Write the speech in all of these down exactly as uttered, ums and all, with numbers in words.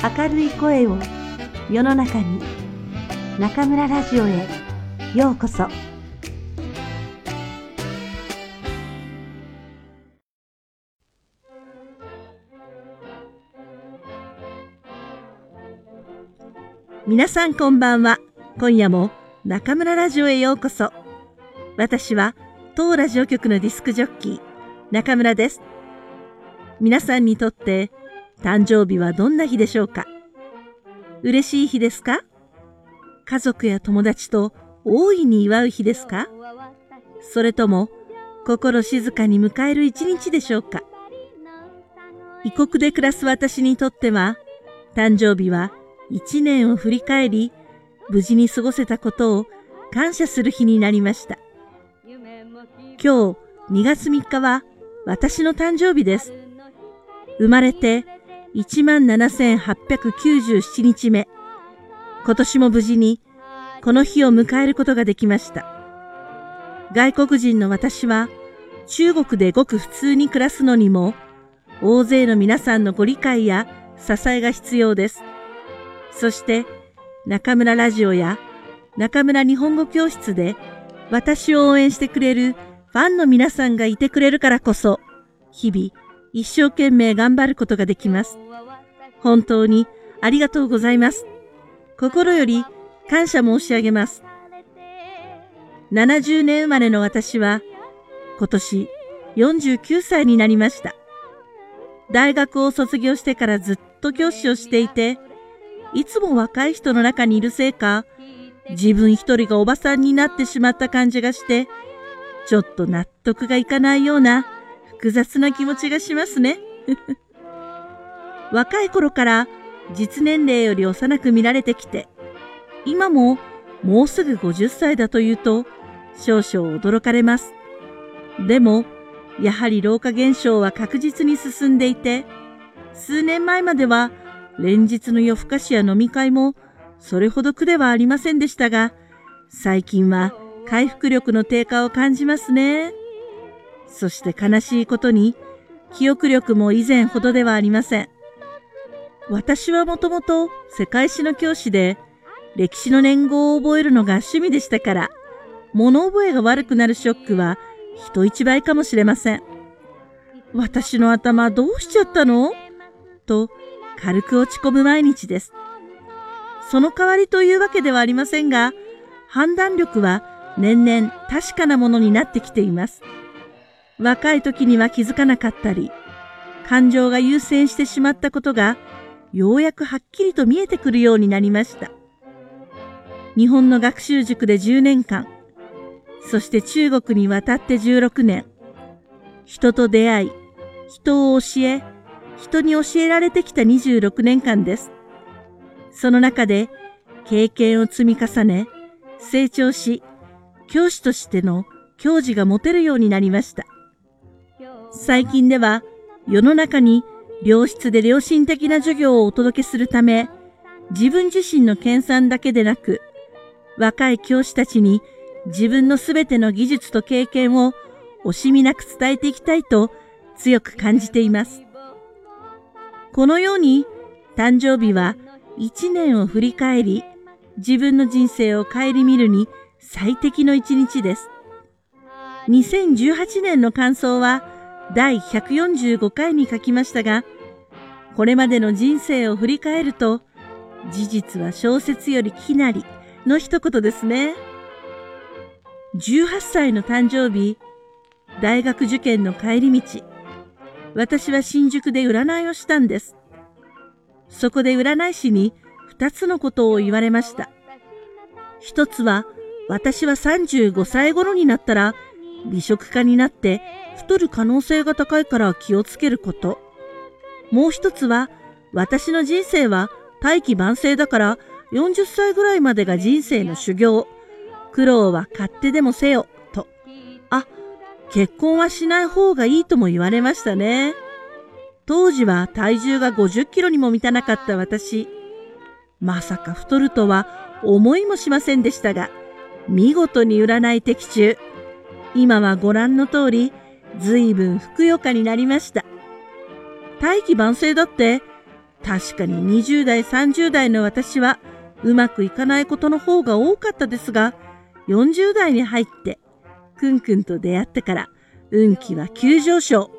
明るい声を世の中に、中村ラジオへようこそ。皆さんこんばんは。今夜も中村ラジオへようこそ。私は当ラジオ局のディスクジョッキー中村です。皆さんにとって誕生日はどんな日でしょうか？嬉しい日ですか？家族や友達と大いに祝う日ですか？それとも心静かに迎える一日でしょうか？異国で暮らす私にとっては、誕生日は一年を振り返り、無事に過ごせたことを感謝する日になりました。今日にがつみっかは私の誕生日です。生まれて いちまんななせんはっぴゃくきゅうじゅうななにちめ。今年も無事にこの日を迎えることができました。外国人の私は、中国でごく普通に暮らすのにも大勢の皆さんのご理解や支えが必要です。そして中村ラジオや中村日本語教室で私を応援してくれるファンの皆さんがいてくれるからこそ、日々一生懸命頑張ることができます。本当にありがとうございます。心より感謝申し上げます。ななじゅうねん生まれの私は、今年よんじゅうきゅうさいになりました。大学を卒業してからずっと教師をしていて、いつも若い人の中にいるせいか、自分一人がおばさんになってしまった感じがして、ちょっと納得がいかないような複雑な気持ちがしますね。若い頃から実年齢より幼く見られてきて、今ももうすぐごじゅっさいだというと少々驚かれます。でもやはり老化現象は確実に進んでいて、数年前までは連日の夜更かしや飲み会もそれほど苦ではありませんでしたが、最近は回復力の低下を感じますね。そして悲しいことに、記憶力も以前ほどではありません。私はもともと世界史の教師で、歴史の年号を覚えるのが趣味でしたから、物覚えが悪くなるショックは人一倍かもしれません。私の頭どうしちゃったの？と軽く落ち込む毎日です。その代わりというわけではありませんが、判断力は年々確かなものになってきています。若い時には気づかなかったり、感情が優先してしまったことが、ようやくはっきりと見えてくるようになりました。日本の学習塾でじゅうねんかん、そして中国に渡ってじゅうろくねん、人と出会い、人を教え、人に教えられてきたにじゅうろくねんかんです。その中で、経験を積み重ね、成長し、教師としての教示が持てるようになりました。最近では世の中に良質で良心的な授業をお届けするため、自分自身の研鑽だけでなく、若い教師たちに自分のすべての技術と経験を惜しみなく伝えていきたいと強く感じています。このように誕生日は一年を振り返り、自分の人生を顧みるに最適の一日です。にせんじゅうはちねんの感想はだいひゃくよんじゅうごかいに書きましたが、これまでの人生を振り返ると、事実は小説より奇なりの一言ですね。じゅうはっさいの誕生日、大学受験の帰り道、私は新宿で占いをしたんです。そこで占い師にふたつのことを言われました。一つは、私はさんじゅうごさい頃になったら、美食家になって太る可能性が高いから気をつけること。もう一つは、私の人生は大器晩成だからよんじゅっさいぐらいまでが人生の修行。苦労は勝手でもせよ、と。あ、結婚はしない方がいいとも言われましたね。当時は体重がごじゅっキロにも満たなかった私。まさか太るとは思いもしませんでしたが、見事に占い的中。今はご覧の通り、ずいぶんふくよかになりました。大器晩成だって、確かににじゅう代さんじゅう代の私はうまくいかないことの方が多かったですが、よんじゅう代に入ってくんくんと出会ってから運気は急上昇。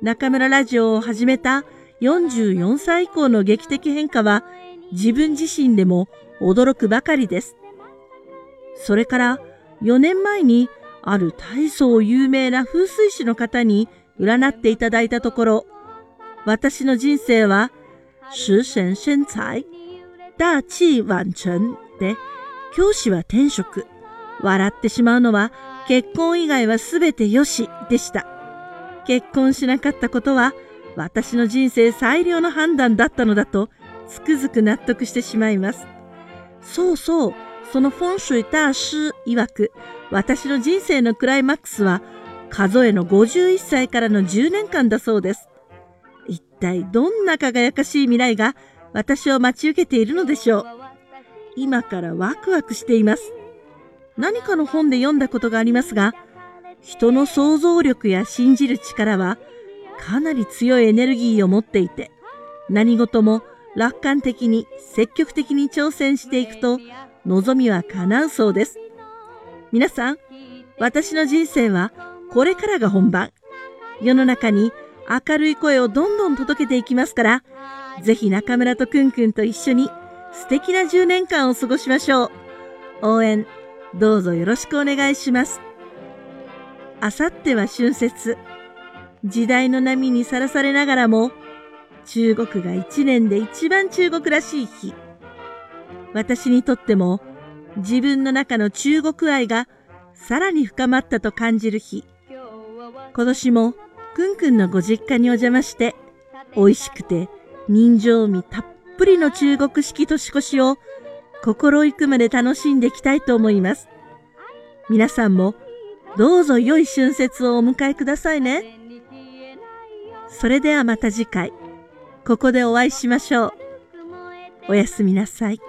中村ラジオを始めたよんじゅうよんさい以降の劇的変化は自分自身でも驚くばかりです。それからよねんまえにある大層有名な風水師の方に占っていただいたところ、私の人生は十神生財、大器晚成で、教師は転職、笑ってしまうのは結婚以外はすべてよしでした。結婚しなかったことは私の人生最良の判断だったのだとつくづく納得してしまいます。そうそう、その風水大師曰く、私の人生のクライマックスは数えのごじゅういっさいからのじゅうねんかんだそうです。一体どんな輝かしい未来が私を待ち受けているのでしょう。今からワクワクしています。何かの本で読んだことがありますが、人の想像力や信じる力はかなり強いエネルギーを持っていて、何事も楽観的に積極的に挑戦していくと望みは叶うそうです。皆さん、私の人生はこれからが本番。世の中に明るい声をどんどん届けていきますから、ぜひ中村とくんくんと一緒に素敵なじゅうねんかんを過ごしましょう。応援どうぞよろしくお願いします。あさっては春節。時代の波にさらされながらも、中国が一年で一番中国らしい日。私にとっても自分の中の中国愛がさらに深まったと感じる日。今年もくんくんのご実家にお邪魔して、美味しくて人情味たっぷりの中国式年越しを心ゆくまで楽しんでいきたいと思います。皆さんもどうぞ良い春節をお迎えくださいね。それではまた次回、ここでお会いしましょう。おやすみなさい。